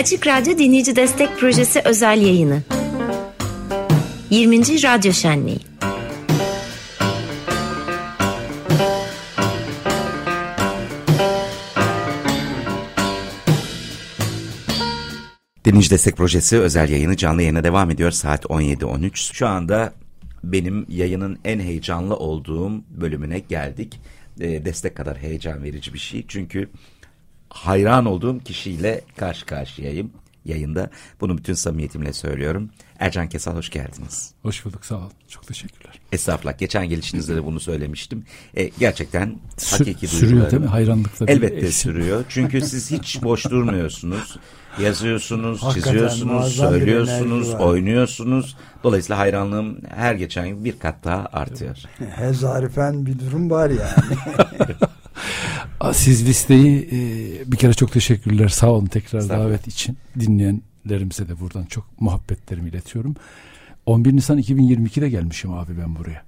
Açık Radyo Dinleyici Destek Projesi özel yayını 20. Radyo Şenliği. Dinleyici Destek Projesi özel yayını canlı yayına devam ediyor. Saat 17.13. Şu anda benim yayının en heyecanlı olduğum bölümüne geldik. Destek kadar heyecan verici bir şey. Çünkü hayran olduğum kişiyle karşı karşıyayım yayında. Bunu bütün samimiyetimle söylüyorum. Ercan Kesal, hoş geldiniz. Hoş bulduk, sağ olun. Çok teşekkürler. Estağfurullah. Geçen gelişinizde de bunu söylemiştim. Gerçekten hakiki duygularım. Sürüyor değil mi? Hayranlıkla. Elbette sürüyor. Çünkü siz hiç boş durmuyorsunuz. Yazıyorsunuz, hakikaten çiziyorsunuz, söylüyorsunuz, oynuyorsunuz. Dolayısıyla hayranlığım her geçen gün bir kat daha artıyor. Hezarifen bir durum var yani. Siz listeyi bir kere çok teşekkürler. Sağ olun tekrar davet için. Dinleyenlerimize de buradan çok muhabbetlerimi iletiyorum. 11 Nisan 2022'de gelmişim abi ben buraya.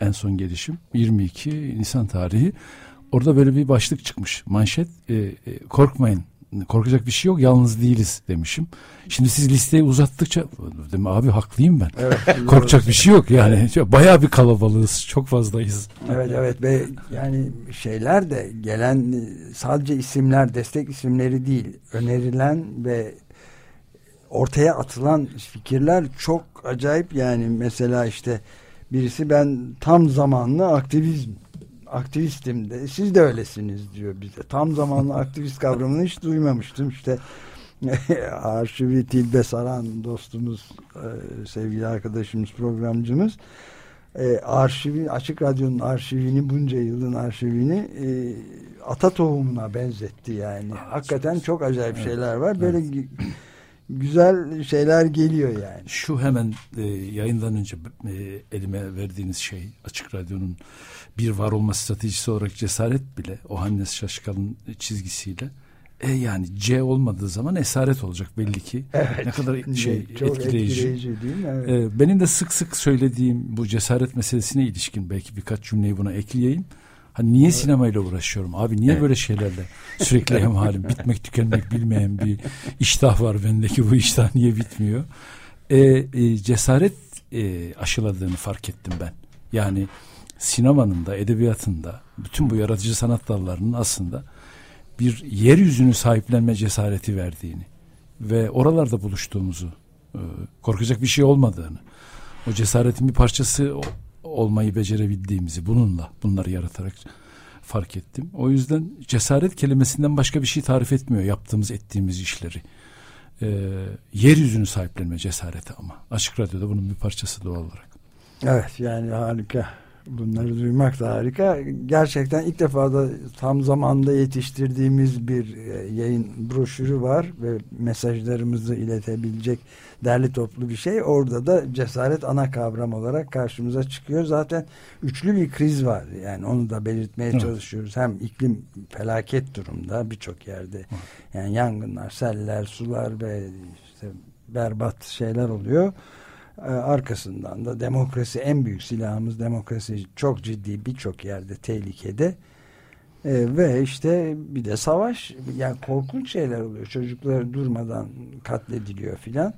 En son gelişim 22 Nisan tarihi. Orada böyle bir başlık çıkmış. Manşet, korkmayın. Korkacak bir şey yok, yalnız değiliz demişim. Şimdi siz listeyi uzattıkça dedim abi haklıyım ben. Evet, korkacak bir şey yok yani. Bayağı bir kalabalığız. Çok fazlayız. Evet ve yani şeyler de gelen sadece isimler, destek isimleri değil. Önerilen ve ortaya atılan fikirler çok acayip yani. Mesela işte birisi ben tam zamanlı aktivistim de siz de öylesiniz diyor bize. Tam zamanlı aktivist kavramını hiç duymamıştım. İşte arşivi Tilbe Saran dostumuz, sevgili arkadaşımız, programcımız, arşivi, Açık Radyo'nun arşivini, bunca yılın arşivini ata tohumuna benzetti yani. Hakikaten çok acayip şeyler var. Böyle güzel şeyler geliyor yani. Şu hemen yayından önce elime verdiğiniz şey, Açık Radyo'nun bir var olma stratejisi olarak cesaret bile, o Hannes Şaşkal'ın çizgisiyle yani C olmadığı zaman esaret olacak belli ki. Evet. Ne kadar etkileyici değil mi? Evet. Benim de sık sık söylediğim bu cesaret meselesine ilişkin belki birkaç cümleyi buna ekleyeyim. Hani niye sinemayla uğraşıyorum? Abi niye böyle şeylerle sürekli hemhalim? Bitmek tükenmek bilmeyen bir iştah var bendeki, bu iştah niye bitmiyor? Cesaret aşıladığını fark ettim ben. Yani sinemanın da, edebiyatın da, bütün bu yaratıcı sanat dallarının aslında bir yeryüzünü sahiplenme cesareti verdiğini ve oralarda buluştuğumuzu, korkacak bir şey olmadığını, o cesaretin bir parçası olmayı becerebildiğimizi, bunları yaratarak fark ettim. O yüzden cesaret kelimesinden başka bir şey tarif etmiyor yaptığımız, ettiğimiz işleri. Yeryüzünü sahiplenme cesareti ama. Açık Radyo'da bunun bir parçası doğal olarak. Evet yani harika. Bunları duymak da harika. Gerçekten ilk defa da tam zamanda yetiştirdiğimiz bir yayın broşürü var ve mesajlarımızı iletebilecek derli toplu bir şey. Orada da cesaret ana kavram olarak karşımıza çıkıyor. Zaten üçlü bir kriz var. Yani onu da belirtmeye çalışıyoruz. Hem iklim felaket durumda birçok yerde. Yani yangınlar, seller, sular ve işte berbat şeyler oluyor. Arkasından da demokrasi, en büyük silahımız demokrasi, çok ciddi birçok yerde tehlikede ve işte bir de savaş, yani korkunç şeyler oluyor, çocuklar durmadan katlediliyor filan.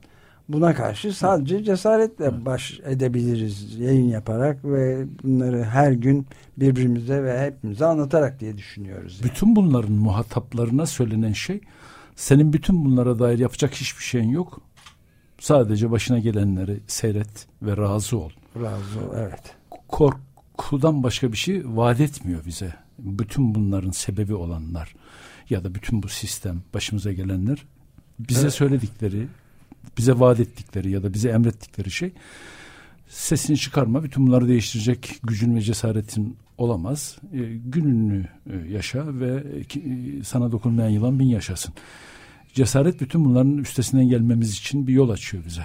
Buna karşı sadece cesaretle baş edebiliriz yayın yaparak ve bunları her gün birbirimize ve hepimize anlatarak diye düşünüyoruz yani. Bütün bunların muhataplarına söylenen şey, senin bütün bunlara dair yapacak hiçbir şeyin yok, sadece başına gelenleri seyret ve razı ol. Razı ol, evet. Korkudan başka bir şey vaat etmiyor bize. Bütün bunların sebebi olanlar ya da bütün bu sistem, başımıza gelenler bize söyledikleri, bize vaat ettikleri ya da bize emrettikleri şey, sesini çıkarma, bütün bunları değiştirecek gücün ve cesaretin olamaz. Gününü yaşa ve sana dokunmayan yılan bin yaşasın. Cesaret bütün bunların üstesinden gelmemiz için bir yol açıyor bize.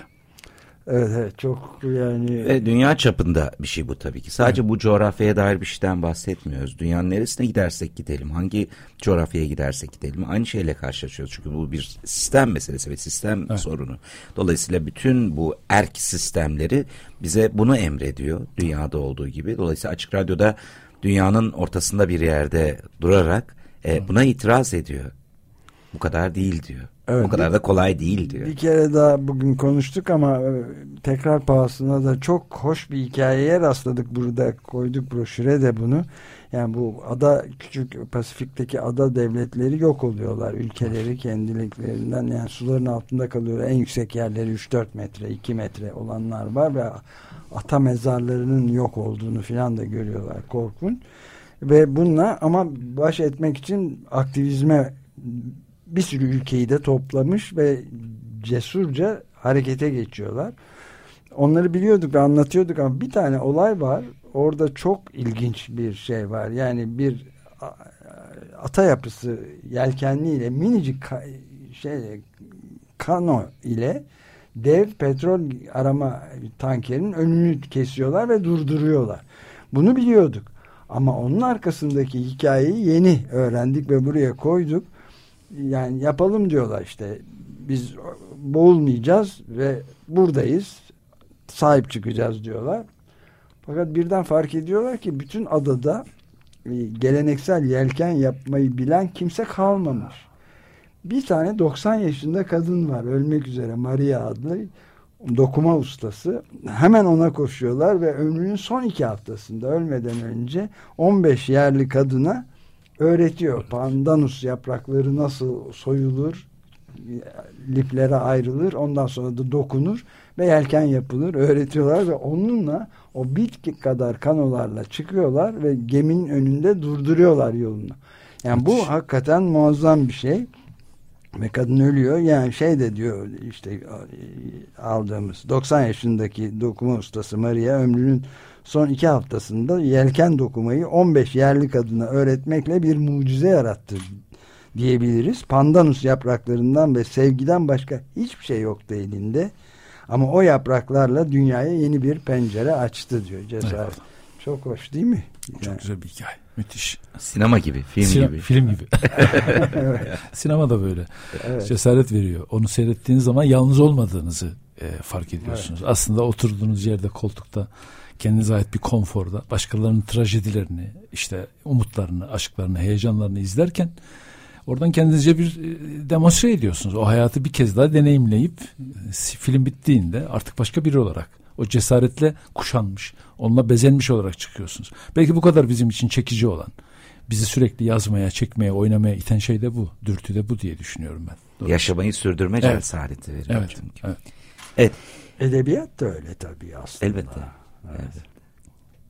Evet çok yani. Dünya çapında bir şey bu tabii ki. Sadece bu coğrafyaya dair bir şeyden bahsetmiyoruz. Dünyanın neresine gidersek gidelim, hangi coğrafyaya gidersek gidelim aynı şeyle karşılaşıyoruz. Çünkü bu bir sistem meselesi ve sistem sorunu. Dolayısıyla bütün bu erk sistemleri bize bunu emrediyor, dünyada olduğu gibi. Dolayısıyla Açık Radyo'da dünyanın ortasında bir yerde durarak buna itiraz ediyor. bu kadar değil diyor. Evet, bu kadar da kolay değil diyor. Bir kere daha bugün konuştuk ama tekrar pahasına da çok hoş bir hikayeye rastladık. Burada koyduk broşüre de bunu. Yani bu ada, küçük Pasifik'teki ada devletleri yok oluyorlar. Ülkeleri kendiliklerinden, yani suların altında kalıyorlar. En yüksek yerleri 3-4 metre, 2 metre olanlar var ve ata mezarlarının yok olduğunu filan da görüyorlar. Korkunç. Ve bununla ama baş etmek için aktivizme bir sürü ülkeyi de toplamış ve cesurca harekete geçiyorlar. Onları biliyorduk ve anlatıyorduk ama bir tane olay var. Orada çok ilginç bir şey var. Yani bir ata yapısı yelkenliyle, minicik kano ile dev petrol arama tankerinin önünü kesiyorlar ve durduruyorlar. Bunu biliyorduk. Ama onun arkasındaki hikayeyi yeni öğrendik ve buraya koyduk. Yani yapalım diyorlar işte. Biz boğulmayacağız ve buradayız. Sahip çıkacağız diyorlar. Fakat birden fark ediyorlar ki bütün adada geleneksel yelken yapmayı bilen kimse kalmamış. Bir tane 90 yaşında kadın var. Ölmek üzere Maria adlı dokuma ustası. Hemen ona koşuyorlar ve ömrünün son 2 haftasında ölmeden önce 15 yerli kadına öğretiyor. Pandanus yaprakları nasıl soyulur, liplere ayrılır, ondan sonra da dokunur ve yelken yapılır. Öğretiyorlar ve onunla o bitki kadar kanolarla çıkıyorlar ve geminin önünde durduruyorlar yolunu. Yani bu hakikaten muazzam bir şey. Ve kadın ölüyor. Yani şey de diyor işte, aldığımız 90 yaşındaki dokuma ustası Maria ömrünün son 2 haftasında yelken dokumayı 15 yerli kadına öğretmekle bir mucize yarattı diyebiliriz. Pandanus yapraklarından ve sevgiden başka hiçbir şey yoktu elinde. Ama o yapraklarla dünyaya yeni bir pencere açtı diyor. Cesaret. Evet. Çok hoş değil mi? Yani. Çok güzel bir hikaye. Müthiş. Sinema gibi, film gibi. Film gibi. Evet. Sinema da böyle. Evet. Cesaret veriyor. Onu seyrettiğiniz zaman yalnız olmadığınızı fark ediyorsunuz. Evet. Aslında oturduğunuz yerde, koltukta, kendinize ait bir konforda başkalarının trajedilerini, işte umutlarını, aşklarını, heyecanlarını izlerken oradan kendinizce bir demonstre ediyorsunuz. O hayatı bir kez daha deneyimleyip film bittiğinde artık başka biri olarak, o cesaretle kuşanmış, onunla bezenmiş olarak çıkıyorsunuz. Belki bu kadar bizim için çekici olan, bizi sürekli yazmaya, çekmeye, oynamaya iten şey de bu. Dürtü de bu diye düşünüyorum ben. Doğru. Yaşamayı sürdürme cesareti veriyor. Evet. Evet. Edebiyat da öyle tabii aslında. Elbette. Evet. Evet.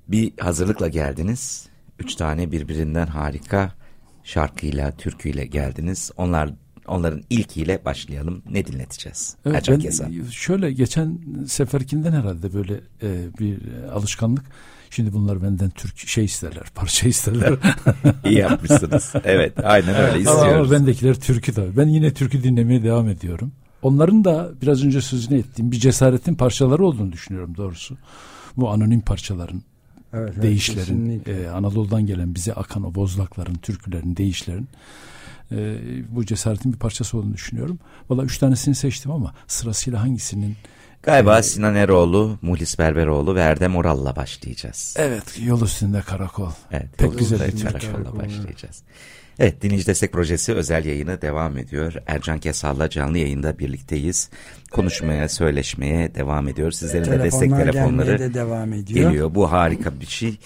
Bir hazırlıkla geldiniz. 3 tane birbirinden harika şarkıyla, türküyle geldiniz. Onların ilkiyle başlayalım. Ne dinleteceğiz? Evet, şöyle geçen seferkinden herhalde böyle bir alışkanlık. Şimdi bunlar benden parça isterler. İyi yapmışsınız. Evet, aynen öyle istiyoruz. Ama bendekiler türkü tabii. Ben yine türkü dinlemeye devam ediyorum. Onların da biraz önce sözünü ettiğim bir cesaretin parçaları olduğunu düşünüyorum doğrusu. Bu anonim parçaların, evet, değişlerin, Anadolu'dan gelen bize akan o bozlakların, türkülerin, değişlerin bu cesaretin bir parçası olduğunu düşünüyorum. Valla 3 tanesini seçtim ama sırasıyla hangisinin? Galiba Sinan Eroğlu, Muhlis Berberoğlu ve Erdem Oral'la başlayacağız. Evet, Yol Üstünde Karakol. Evet, pek güzel bir karakolla başlayacağız. Evet, Dinleyici Destek Projesi özel yayını devam ediyor. Ercan Kesal'la canlı yayında birlikteyiz. Konuşmaya, söyleşmeye devam ediyor. Sizlerin de destek telefonları de devam geliyor. Bu harika bir şey.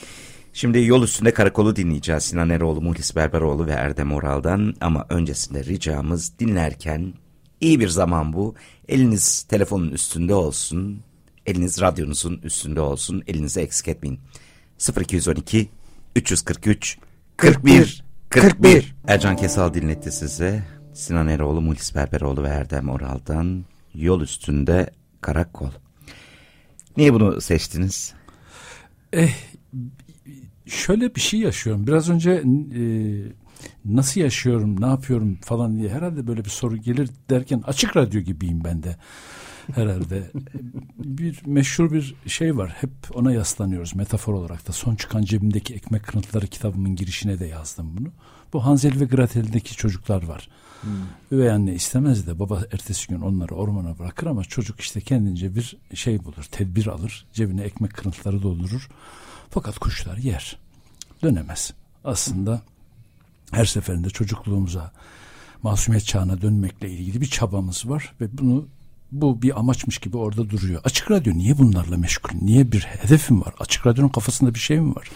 Şimdi Yol Üstünde Karakol'u dinleyeceğiz. Sinan Eroğlu, Muhlis Berberoğlu ve Erdem Oral'dan. Ama öncesinde ricamız, dinlerken iyi bir zaman bu. Eliniz telefonun üstünde olsun. Eliniz radyonuzun üstünde olsun. Elinizi eksik etmeyin. 0212 343 41 41. Ercan Kesal dinletti size. Sinan Eroğlu, Muhlis Berberoğlu ve Erdem Oral'dan Yol Üstünde Karakol. Niye bunu seçtiniz? Şöyle bir şey yaşıyorum. Biraz önce nasıl yaşıyorum, ne yapıyorum falan diye herhalde böyle bir soru gelir derken Açık Radyo gibiyim ben de herhalde. Bir meşhur bir şey var. Hep ona yaslanıyoruz metafor olarak da. Son çıkan Cebimdeki Ekmek Kırıntıları kitabımın girişine de yazdım bunu. Bu Hansel ve Gretel'deki çocuklar var. Üvey anne istemez de baba ertesi gün onları ormana bırakır ama çocuk işte kendince bir şey bulur, tedbir alır, cebine ekmek kırıntıları doldurur. Fakat kuşlar yer, dönemez. Aslında her seferinde çocukluğumuza, masumiyet çağına dönmekle ilgili bir çabamız var ve bunu, bu bir amaçmış gibi orada duruyor. Açık Radyo niye bunlarla meşgul? Niye bir hedefim var? Açık Radyo'nun kafasında bir şey mi var?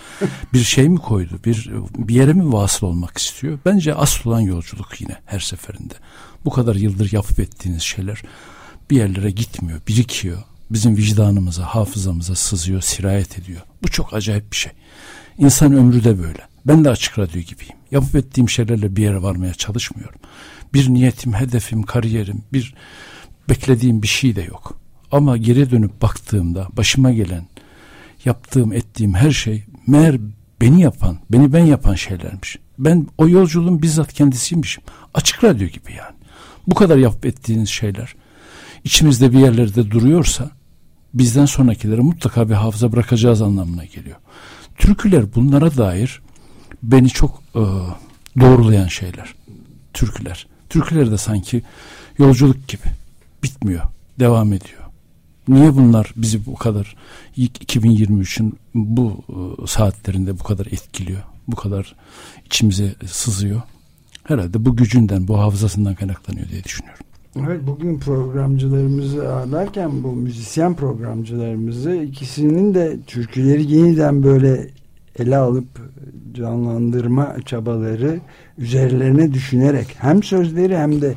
Bir şey mi koydu? Bir yere mi vasıl olmak istiyor? Bence asıl olan yolculuk yine her seferinde. Bu kadar yıldır yapıp ettiğiniz şeyler bir yerlere gitmiyor, birikiyor. Bizim vicdanımıza, hafızamıza sızıyor, sirayet ediyor. Bu çok acayip bir şey. İnsan ömrü de böyle. Ben de Açık Radyo gibiyim. Yapıp ettiğim şeylerle bir yere varmaya çalışmıyorum. Bir niyetim, hedefim, kariyerim, bir beklediğim bir şey de yok. Ama geri dönüp baktığımda başıma gelen, yaptığım, ettiğim her şey meğer beni ben yapan şeylermiş. Ben o yolculuğun bizzat kendisiymişim. Açık Radyo gibi yani. Bu kadar yapıp ettiğiniz şeyler içimizde bir yerlerde duruyorsa bizden sonrakilere mutlaka bir hafıza bırakacağız anlamına geliyor. Türküler bunlara dair beni çok doğrulayan şeyler. Türküler. Türküler de sanki yolculuk gibi. Bitmiyor. Devam ediyor. Niye bunlar bizi bu kadar 2023'ün bu saatlerinde bu kadar etkiliyor? Bu kadar içimize sızıyor? Herhalde bu gücünden, bu hafızasından kaynaklanıyor diye düşünüyorum. Evet, bugün programcılarımızı ağırlarken bu müzisyen programcılarımızı ikisinin de türküleri yeniden böyle ele alıp canlandırma çabaları üzerlerine düşünerek hem sözleri hem de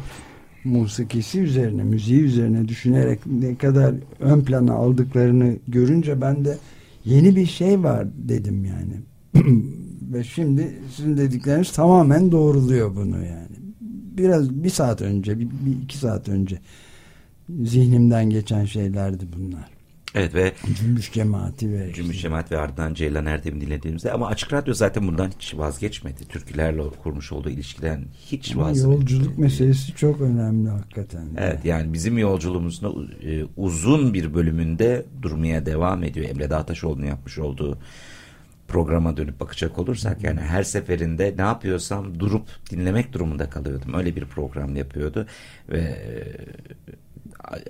musikisi üzerine, müziği üzerine düşünerek ne kadar ön plana aldıklarını görünce ben de yeni bir şey var dedim yani. Ve şimdi sizin dedikleriniz tamamen doğruluyor bunu yani. Bir saat önce, iki saat önce zihnimden geçen şeylerdi bunlar. Evet ve Cümbüş Cemaati ve ardından Ceylan Erdem'i dinlediğimizde, ama Açık Radyo zaten bundan hiç vazgeçmedi. Türkülerle kurmuş olduğu ilişkiden hiç vazgeçmedi. Yolculuk meselesi çok önemli hakikaten. Evet yani bizim yolculuğumuzun uzun bir bölümünde durmaya devam ediyor. Emre Dağtaşoğlu'nun yapmış olduğu programa dönüp bakacak olursak yani her seferinde ne yapıyorsam durup dinlemek durumunda kalıyordum. Öyle bir program yapıyordu ve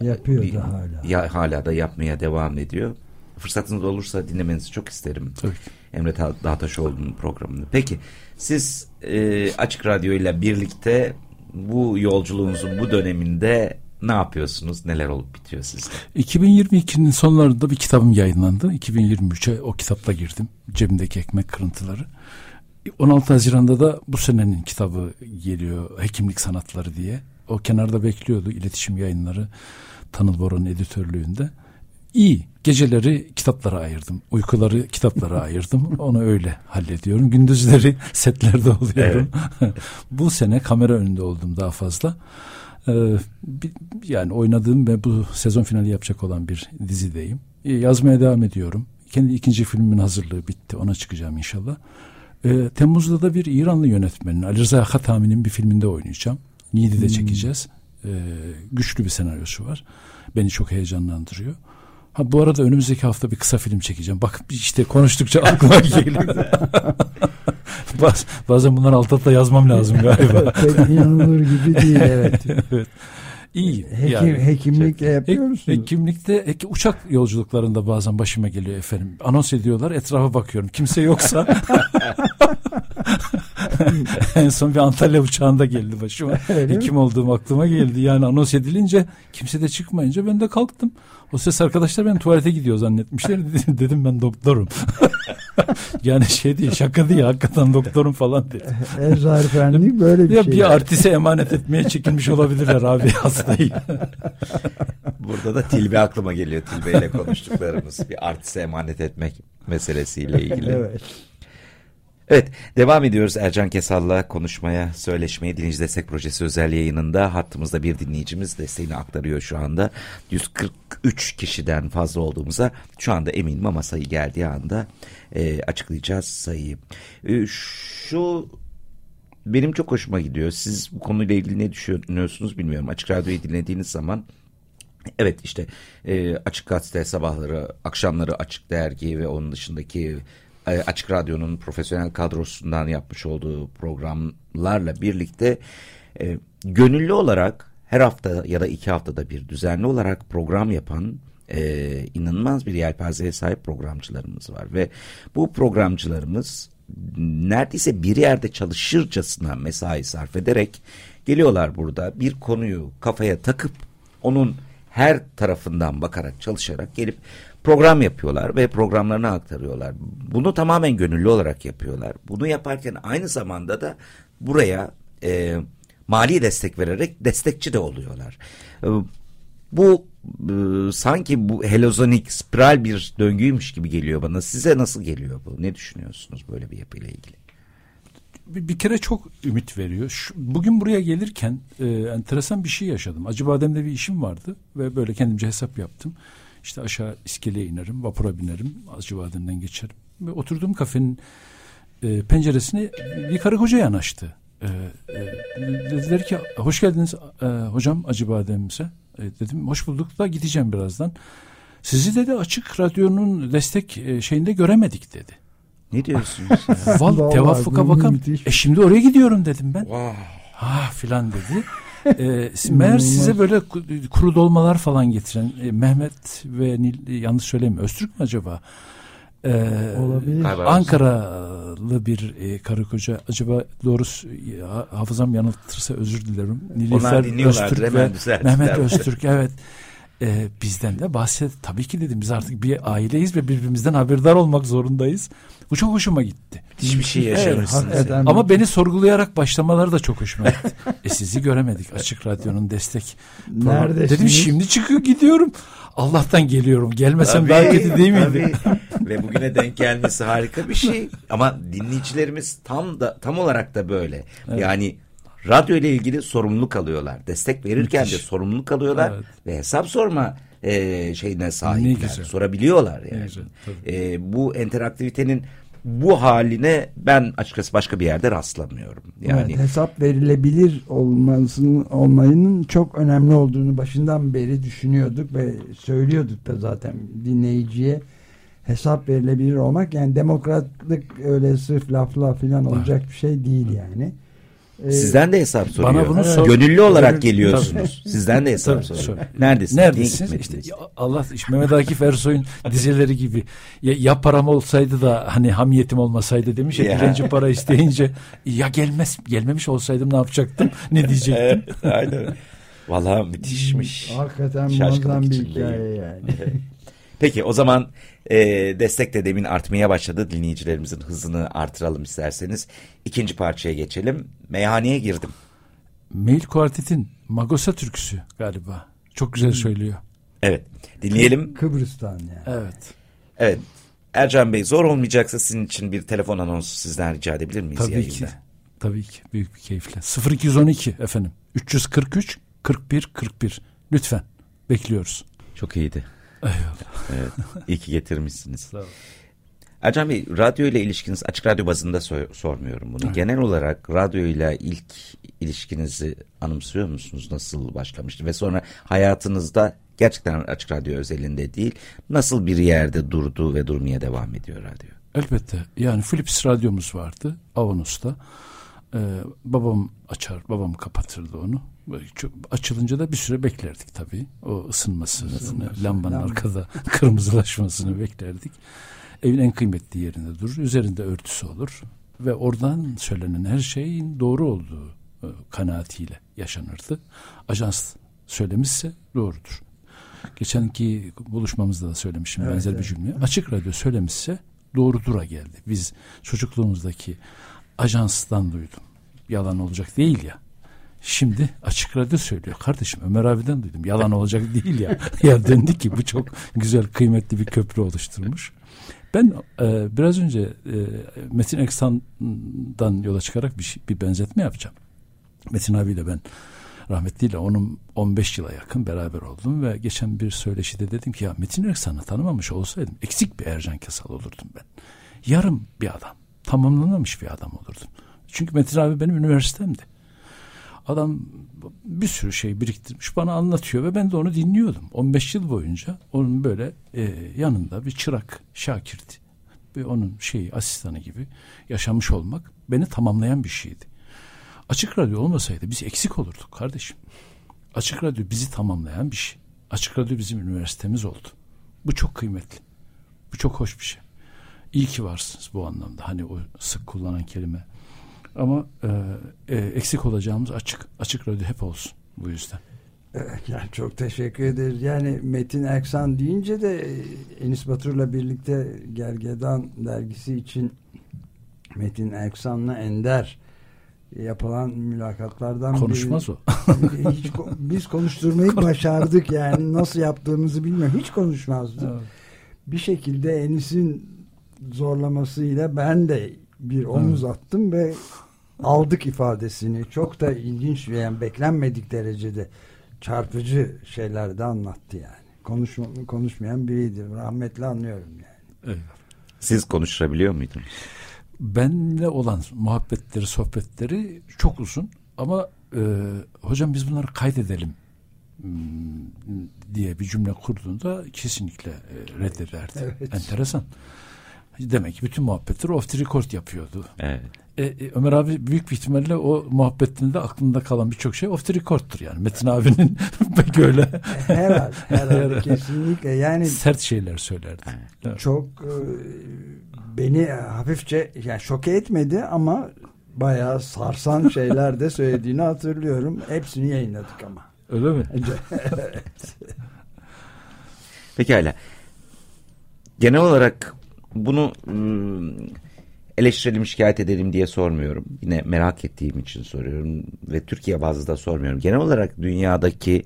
yapıyor da hala. Ya, hala da yapmaya devam ediyor. Fırsatınız olursa dinlemenizi çok isterim. Evet. Emre Dağtaşoğlu'nun programını. Peki siz Açık Radyo ile birlikte bu yolculuğunuzun bu döneminde ne yapıyorsunuz? Neler olup bitiyor sizde? 2022'nin sonlarında bir kitabım yayınlandı. 2023'e o kitapla girdim. Cebimdeki Ekmek Kırıntıları. 16 Haziran'da da bu senenin kitabı geliyor. Hekimlik Sanatları diye. O kenarda bekliyordu. İletişim Yayınları, Tanıl Bora'nın editörlüğünde. İyi. Geceleri kitaplara ayırdım. Uykuları kitaplara ayırdım. Onu öyle hallediyorum. Gündüzleri setlerde oluyorum. Evet. Bu sene kamera önünde oldum daha fazla. Yani oynadığım ve bu sezon finali yapacak olan bir dizideyim. Yazmaya devam ediyorum. Kendi ikinci filmimin hazırlığı bitti. Ona çıkacağım inşallah. Temmuz'da da bir İranlı yönetmenin Ali Rıza Hatami'nin bir filminde oynayacağım. Niğde'de çekeceğiz. Güçlü bir senaryosu var. Beni çok heyecanlandırıyor. Ha, bu arada önümüzdeki hafta bir kısa film çekeceğim. Bak işte konuştukça aklıma geliyor. Bazen bunları alt alta yazmam lazım galiba. Pek inanılır gibi değil, evet. Evet. İyi. Yani, hekimlikle yapıyor musunuz? Hekimlikte uçak yolculuklarında bazen başıma geliyor efendim. Anons ediyorlar, etrafa bakıyorum. Kimse yoksa. En son bir Antalya uçağında geldi başıma. Hekim olduğum aklıma geldi. Yani anons edilince kimse de çıkmayınca ben de kalktım. O ses arkadaşlar ben tuvalete gidiyor zannetmişler. Dedim ben doktorum. Yani şey değil, şaka değil, hakikaten doktorum falan dedim. Eczarefenlik böyle bir ya şey. Bir yani. Artise emanet etmeye çekilmiş olabilirler abi hastayı. Burada da Tilbe aklıma geliyor. Tilbe ile konuştuklarımız. Bir artise emanet etmek meselesiyle ilgili. Evet. Evet, devam ediyoruz Ercan Kesal'la konuşmaya, söyleşmeye. Dinleyici Destek Projesi özel yayınında hattımızda bir dinleyicimiz desteğini aktarıyor şu anda. 143 kişiden fazla olduğumuza şu anda eminim ama sayı geldiği anda açıklayacağız sayıyı. Şu benim çok hoşuma gidiyor. Siz bu konuyla ilgili ne düşünüyorsunuz bilmiyorum. Açık Radyo'yu dinlediğiniz zaman evet işte Açık Gazete sabahları, akşamları Açık Dergi ve onun dışındaki Açık Radyo'nun profesyonel kadrosundan yapmış olduğu programlarla birlikte gönüllü olarak her hafta ya da iki haftada bir düzenli olarak program yapan inanılmaz bir yelpazeye sahip programcılarımız var. Ve bu programcılarımız neredeyse bir yerde çalışırcasına mesai sarf ederek Geliyorlar burada bir konuyu kafaya takıp onun her tarafından bakarak, çalışarak gelip program yapıyorlar ve programlarını aktarıyorlar. Bunu tamamen gönüllü olarak yapıyorlar. Bunu yaparken aynı zamanda da buraya mali destek vererek destekçi de oluyorlar. Bu sanki bu helozonik, spiral bir döngüymüş gibi geliyor bana. Size nasıl geliyor bu? Ne düşünüyorsunuz böyle bir yapıyla ilgili? Bir kere çok ümit veriyor. Bugün buraya gelirken enteresan bir şey yaşadım. Acıbadem'de bir işim vardı ve böyle kendimce hesap yaptım. İşte aşağı iskeleye inerim, vapura binerim, Acıbadem'den geçerim. Ve oturduğum kafenin penceresine bir karı koca yanaştı. Dediler ki hoş geldiniz hocam Acıbadem'imize. Dedim hoş bulduk da gideceğim birazdan. Sizi dedi Açık Radyo'nun destek şeyinde göremedik dedi. Ne diyorsunuz? Vallahi tevafuka bakalım. Şimdi oraya gidiyorum dedim ben. Wow. Ah filan dedi. Meğer size böyle kuru dolmalar falan getiren Mehmet ve yanlış söyleyeyim Öztürk mü acaba? Olabilir. Ankaralı bir karı koca, acaba doğrusu hafızam yanıltırsa özür dilerim. Nilüfer Öztürk ve Mehmet Öztürk, evet. Bizden de bahset. Tabii ki dedim, biz artık bir aileyiz ve birbirimizden haberdar olmak zorundayız. Bu çok hoşuma gitti. Hiçbir şey yaşamışsınız. Evet, ama beni sorgulayarak başlamaları da çok hoşuma gitti. Sizi göremedik. Açık Radyo'nun destek. Neredesiniz? Dedim şimdi çıkıyor gidiyorum. Allah'tan geliyorum. Gelmesem tabii, daha kötü değil miydi? Ve bugüne denk gelmesi harika bir şey. Ama dinleyicilerimiz tam olarak da böyle. Evet. Yani radyo ile ilgili sorumluluk alıyorlar. Destek verirken müthiş de sorumluluk alıyorlar. Evet. Ve hesap sorma şeyine sahipler. Sorabiliyorlar yani. Güzel, bu interaktivitenin bu haline ben açıkçası başka bir yerde rastlamıyorum. Yani evet, hesap verilebilir olmanın çok önemli olduğunu başından beri düşünüyorduk ve söylüyorduk da zaten dinleyiciye. Hesap verilebilir olmak, yani demokratlık öyle sırf lafla filan olacak bir şey değil yani. Sizden de hesap soruyor. Bana bunu gönüllü olarak geliyorsunuz. Tabii. Sizden de hesap soruyor. Neredesiniz? İşte, Allah işte, Mehmet Akif Ersoy'un dizeleri gibi. Ya param olsaydı da hani hamiyetim olmasaydı demiş ya. Dilenci para isteyince ya gelmemiş olsaydım ne yapacaktım? Ne diyecektim? Evet, aynen. Vallahi müthişmiş. Hakikaten muazzam bir hikaye yani. Peki o zaman destek de demin artmaya başladı. Dinleyicilerimizin hızını artıralım isterseniz. İkinci parçaya geçelim. Meyhaneye girdim. Mail Kuartet'in Magosa türküsü galiba. Çok güzel söylüyor. Evet. Dinleyelim. Kıbrıs'tan yani. Evet. Evet. Ercan Bey, zor olmayacaksa sizin için bir telefon anonsu sizden rica edebilir miyiz? Tabii yayında? Ki. Tabii ki. Büyük bir keyifle. 0212 efendim. 343 41 41. Lütfen. Bekliyoruz. Çok iyiydi. Evet, iyi ki getirmişsiniz. Sağ olun. Ercan Bey, radyo ile ilişkiniz, Açık Radyo bazında sormuyorum bunu. Evet. Genel olarak radyo ile ilk ilişkinizi anımsıyor musunuz? Nasıl başlamıştı ve sonra hayatınızda gerçekten Açık Radyo özelinde değil, nasıl bir yerde durdu ve durmaya devam ediyor radyo? Elbette. Yani Philips radyomuz vardı Avanos'ta. Babam açar, babam kapatırdı onu. Açılınca da bir süre beklerdik tabii. O ısınmasını, lambanın arkada kırmızılaşmasını beklerdik. Evin en kıymetli yerinde durur. Üzerinde örtüsü olur. Ve oradan söylenen her şeyin doğru olduğu kanaatiyle yaşanırdı. Ajans söylemişse doğrudur. Geçenki buluşmamızda da söylemişim benzer bir cümle. Açık Radyo söylemişse doğrudur'a geldi. Biz çocukluğumuzdaki ajanstan duydum. Yalan olacak değil ya. Şimdi Açık Radyo söylüyor. Kardeşim Ömer abiden duydum. Yalan olacak değil ya. Ya döndü ki bu çok güzel, kıymetli bir köprü oluşturmuş. Ben biraz önce Metin Eksan'dan yola çıkarak bir benzetme yapacağım. Metin abiyle ben, rahmetliyle, onun 15 yıla yakın beraber oldum ve geçen bir söyleşide dedim ki ya Metin Eksan'ı tanımamış olsaydım eksik bir Ercan Kesal olurdum ben. Yarım bir adam, tamamlanamamış bir adam olurdum. Çünkü Metin abi benim üniversitemdi. Adam bir sürü şey biriktirmiş, bana anlatıyor ve ben de onu dinliyordum. 15 yıl boyunca onun böyle yanında bir çırak, şakirdi. Ve onun asistanı gibi yaşamış olmak beni tamamlayan bir şeydi. Açık Radyo olmasaydı biz eksik olurduk kardeşim. Açık Radyo bizi tamamlayan bir şey. Açık Radyo bizim üniversitemiz oldu. Bu çok kıymetli. Bu çok hoş bir şey. İyi ki varsınız bu anlamda. Hani o sık kullanılan kelime Ama eksik olacağımız açık radyo hep olsun bu yüzden. Yani çok teşekkür ederiz. Yani Metin Eksan deyince de Enis Batur'la birlikte Gergedan dergisi için Metin Eksan'la Ender yapılan mülakatlardan konuşmaz o. Biz konuşturmayı başardık yani, nasıl yaptığımızı bilmiyorum. Hiç konuşmazdı. Evet. Bir şekilde Enis'in zorlamasıyla ben de bir omuz attım ve aldık ifadesini. Çok da ilginç ve yani beklenmedik derecede çarpıcı şeyler de anlattı yani. Konuşmayan biriydi. Rahmetli anlıyorum yani. Evet. Siz konuşabiliyor muydunuz? Benle olan muhabbetleri, sohbetleri çok uzun ama hocam biz bunları kaydedelim diye bir cümle kurduğunda kesinlikle reddederdi. Evet. Enteresan. Demek ki bütün muhabbetleri off the record yapıyordu. Evet. Ömer abi büyük bir ihtimalle o muhabbetinde aklında kalan birçok şey off the record'tur yani. Metin abinin pek öyle. Herhalde kesinlikle. Yani sert şeyler söylerdi. Evet. Çok beni hafifçe yani şoke etmedi ama bayağı sarsan şeyler de söylediğini hatırlıyorum. Hepsini yayınladık ama. Öyle mi? Evet. Pekala. Genel olarak bunu eleştirelim, şikayet edelim diye sormuyorum. Yine merak ettiğim için soruyorum ve Türkiye bazlı da sormuyorum. Genel olarak dünyadaki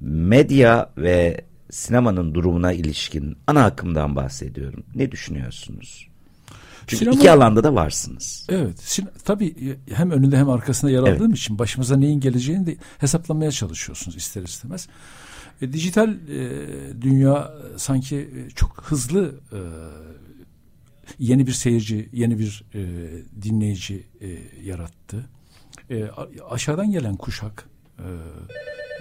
medya ve sinemanın durumuna ilişkin ana akımdan bahsediyorum. Ne düşünüyorsunuz? Çünkü sinema, iki alanda da varsınız. Evet. Tabii hem önünde hem arkasında yer aldığım için başımıza neyin geleceğini de hesaplamaya çalışıyorsunuz ister istemez. Dijital dünya sanki çok hızlı yeni bir seyirci, yeni bir dinleyici yarattı. Aşağıdan gelen kuşak,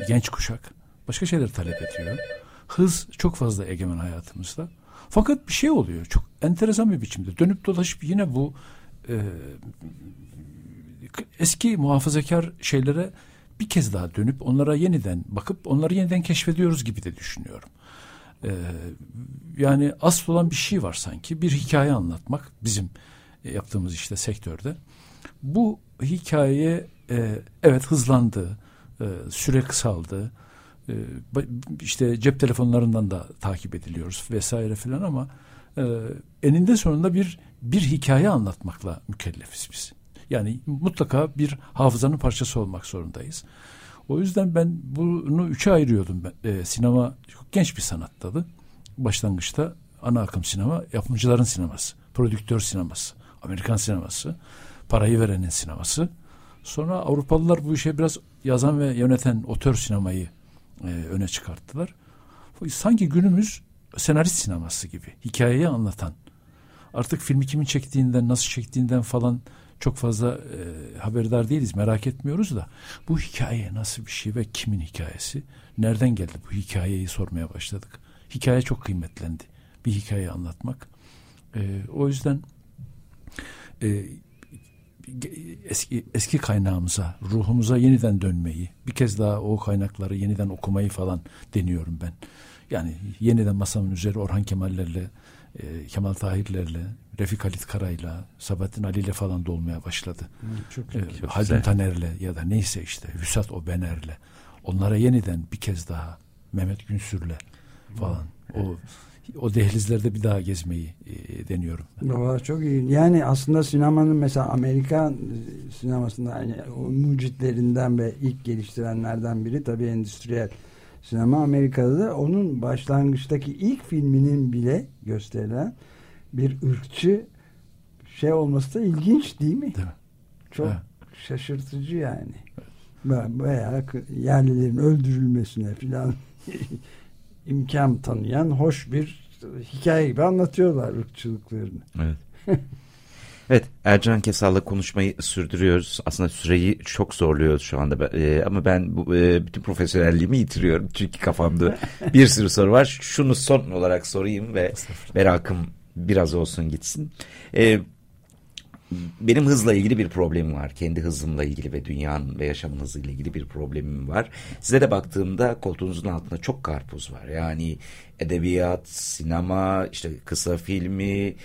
genç kuşak başka şeyler talep ediyor. Hız çok fazla egemen hayatımızda. Fakat bir şey oluyor, çok enteresan bir biçimde. Dönüp dolaşıp yine bu eski muhafazakar şeylere bir kez daha dönüp onlara yeniden bakıp onları yeniden keşfediyoruz gibi de düşünüyorum. Yani asıl olan bir şey var sanki. Bir hikaye anlatmak bizim yaptığımız işte sektörde. Bu hikaye evet hızlandı, süre kısaldı. İşte cep telefonlarından da takip ediliyoruz vesaire filan ama eninde sonunda bir hikaye anlatmakla mükellefiz biz. Yani mutlaka bir hafızanın parçası olmak zorundayız. O yüzden ben bunu üçe ayırıyordum. Sinema çok genç bir sanat tadı. Başlangıçta ana akım sinema, yapımcıların sineması, prodüktör sineması, Amerikan sineması, parayı verenin sineması. Sonra Avrupalılar bu işe biraz yazan ve yöneten otör sinemayı öne çıkarttılar. Sanki günümüz senarist sineması gibi. Hikayeyi anlatan. Artık filmi kimin çektiğinden, nasıl çektiğinden falan çok fazla haberdar değiliz, merak etmiyoruz da bu hikaye nasıl bir şey ve kimin hikayesi, nereden geldi bu hikayeyi sormaya başladık. Hikaye çok kıymetlendi, bir hikaye anlatmak. O yüzden eski kaynağımıza, ruhumuza yeniden dönmeyi, bir kez daha o kaynakları yeniden okumayı falan deniyorum ben. Yani yeniden masamın üzeri Orhan Kemal'lerle, Kemal Tahir'lerle, Refik Halit Kara'yla, Sabahattin Ali'yle falan dolmaya başladı. Haldun Taner'le ya da neyse işte Hüsat Obener'le. Onlara yeniden bir kez daha Mehmet Günsür'le falan. O dehlizlerde bir daha gezmeyi deniyorum. Vallahi çok iyi. Yani aslında sinemanın mesela Amerikan sinemasında yani mucitlerinden ve ilk geliştirenlerden biri tabii endüstriyel sinema Amerika'da. Onun başlangıçtaki ilk filminin bile gösterilen bir ırkçı şey olması da ilginç değil mi? Değil mi? Çok şaşırtıcı yani. Bayağı yerlilerin öldürülmesine filan imkan tanıyan hoş bir hikaye gibi anlatıyorlar ırkçılıklarını. Evet. Evet, Ercan Kesal'la konuşmayı sürdürüyoruz. Aslında süreyi çok zorluyoruz şu anda. Ama ben bütün profesyonelliğimi yitiriyorum. Çünkü kafamda bir sürü soru var. Şunu son olarak sorayım ve merakım biraz olsun gitsin. benim hızla ilgili bir problemim var. Kendi hızımla ilgili ve dünyanın ve yaşamın hızıyla ilgili bir problemim var. Size de baktığımda koltuğunuzun altında çok karpuz var. Yani edebiyat, sinema, işte kısa filmi,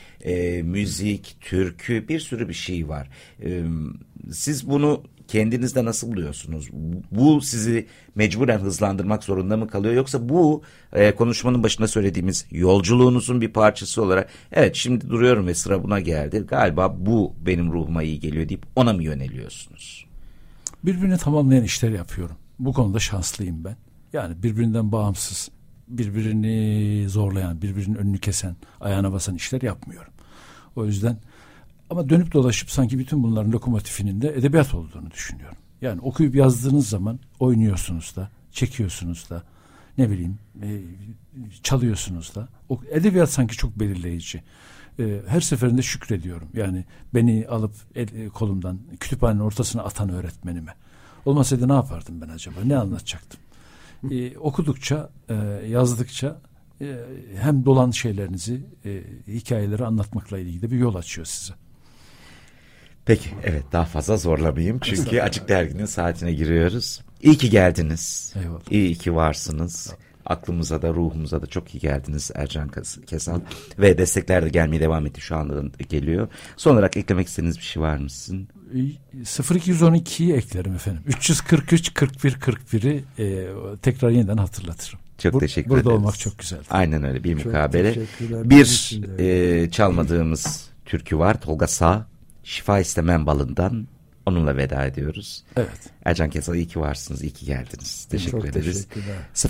müzik, türkü, bir sürü bir şey var. Siz bunu kendinizde nasıl buluyorsunuz? Bu sizi mecburen hızlandırmak zorunda mı kalıyor? Yoksa bu konuşmanın başında söylediğimiz yolculuğunuzun bir parçası olarak, evet şimdi duruyorum ve sıra buna geldi, galiba bu benim ruhuma iyi geliyor deyip ona mı yöneliyorsunuz? Birbirini tamamlayan işler yapıyorum. Bu konuda şanslıyım ben. Yani birbirinden bağımsız, birbirini zorlayan, birbirinin önünü kesen, ayağına basan işler yapmıyorum. O yüzden... Ama dönüp dolaşıp sanki bütün bunların lokomotifinin de edebiyat olduğunu düşünüyorum. Yani okuyup yazdığınız zaman oynuyorsunuz da, çekiyorsunuz da, ne bileyim çalıyorsunuz da. Edebiyat sanki çok belirleyici. Her seferinde şükrediyorum. Yani beni alıp kolumdan kütüphanenin ortasına atan öğretmenime. Olmasaydı ne yapardım ben acaba? Ne anlatacaktım? Okudukça, yazdıkça hem dolan şeylerinizi, hikayeleri anlatmakla ilgili de bir yol açıyor size. Peki, evet, daha fazla zorlamayayım çünkü Açık Dergi'nin saatine giriyoruz. İyi ki geldiniz. Eyvallah. İyi ki varsınız. Aklımıza da ruhumuza da çok iyi geldiniz Ercan Kesal. Ve destekler de gelmeye devam etti, şu anda geliyor. Son olarak eklemek istediğiniz bir şey var mı sizin? 0212'yi eklerim efendim. 343-41-41'i tekrar yeniden hatırlatırım. Çok teşekkür ederiz. Burada olmak çok güzeldi. Aynen öyle, bir mukabele. Bir çalmadığımız türkü var. Tolga Sağ, Şifa İstemem Balından, onunla veda ediyoruz. Evet. Ercan Kesal, iyi ki varsınız, iyi ki geldiniz. Teşekkür ederiz.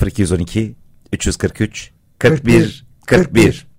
0212 343 41 41.